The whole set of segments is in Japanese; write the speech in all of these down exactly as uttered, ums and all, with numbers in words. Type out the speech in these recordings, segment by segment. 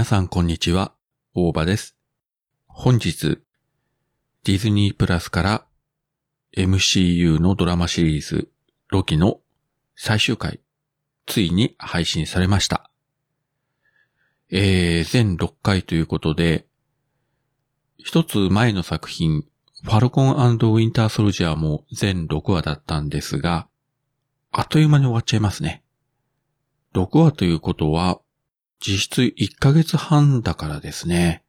皆さんこんにちは、大場です。本日、ディズニープラスから エムシーユー のドラマシリーズ、ロキの最終回、ついに配信されました。えー、全ろっかいということで、一つ前の作品、ファルコン&ウィンターソルジャーも全ろくわだったんですが、あっという間に終わっちゃいますね。ろくわということは、実質いっかげつはんだからですね。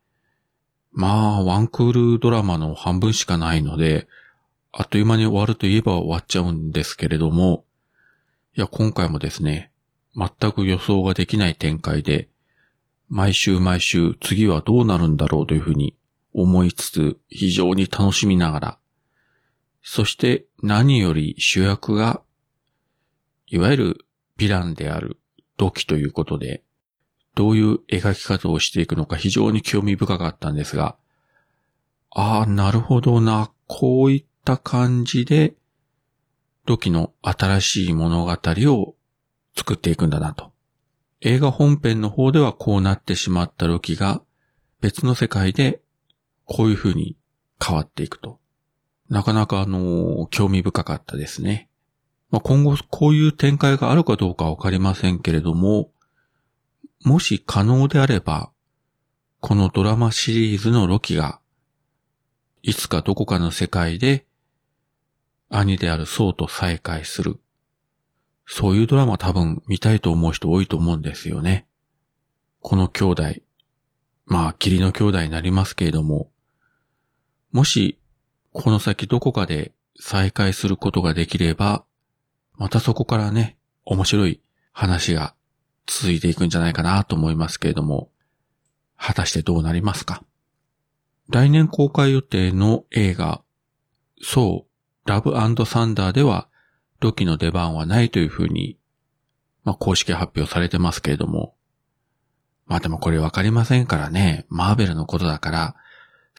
まあ、ワンクールドラマの半分しかないので、あっという間に終わるといえば終わっちゃうんですけれども、いや、今回もですね、全く予想ができない展開で、毎週毎週次はどうなるんだろうというふうに思いつつ、非常に楽しみながら、そして何より主役が、いわゆるヴィランであるロキということで、どういう描き方をしていくのか非常に興味深かったんですが、ああ、なるほどな、こういった感じで、ロキの新しい物語を作っていくんだなと。映画本編の方ではこうなってしまったロキが、別の世界でこういう風に変わっていくと。なかなかあのー、興味深かったですね。まあ、今後こういう展開があるかどうかわかりませんけれども、もし可能であれば、このドラマシリーズのロキが、いつかどこかの世界で、兄であるソウと再会する。そういうドラマ多分見たいと思う人多いと思うんですよね。この兄弟、まあ義理の兄弟になりますけれども、もしこの先どこかで再会することができれば、またそこからね、面白い話が続いていくんじゃないかなと思いますけれども、果たしてどうなりますか。来年公開予定の映画、そう、ラブ&サンダーでは、ロキの出番はないというふうに、まあ、公式発表されてますけれども、まあでもこれわかりませんからね、マーベルのことだから、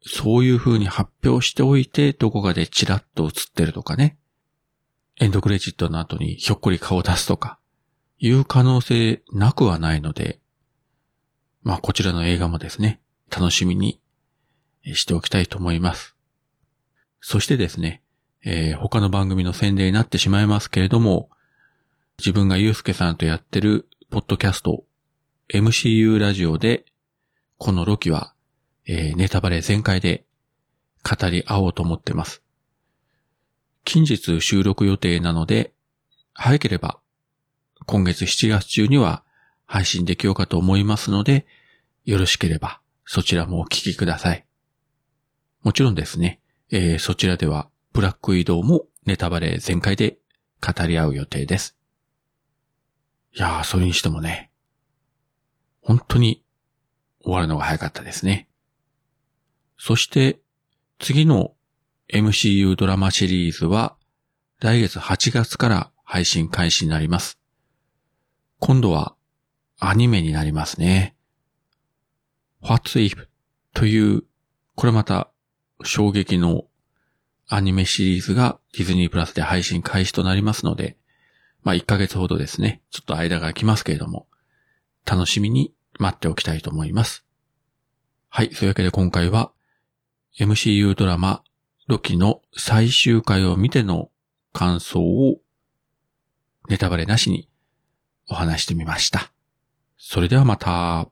そういうふうに発表しておいて、どこかでチラッと映ってるとかね、エンドクレジットの後にひょっこり顔を出すとか、いう可能性なくはないので、まあこちらの映画もですね、楽しみにしておきたいと思います。そしてですね、えー、他の番組の宣伝になってしまいますけれども、自分がゆうすけさんとやってるポッドキャスト エムシーユー ラジオで、このロキは、えー、ネタバレ全開で語り合おうと思ってます。近日収録予定なので、早ければ今月しちがつ中には配信できようかと思いますので、よろしければそちらもお聞きください。もちろんですね、えー、そちらではブラック移動もネタバレ全開で語り合う予定です。いやー、それにしてもね、本当に終わるのが早かったですね。そして次のエムシーユー ドラマシリーズは来月はちがつから配信開始になります。今度はアニメになりますね。What If? という、これまた衝撃のアニメシリーズがディズニープラスで配信開始となりますので、まあいっかげつほどですね、ちょっと間が空きますけれども、楽しみに待っておきたいと思います。はい、そういうわけで今回は エムシーユー ドラマロキの最終回を見ての感想をネタバレなしにお話してみました。それではまた。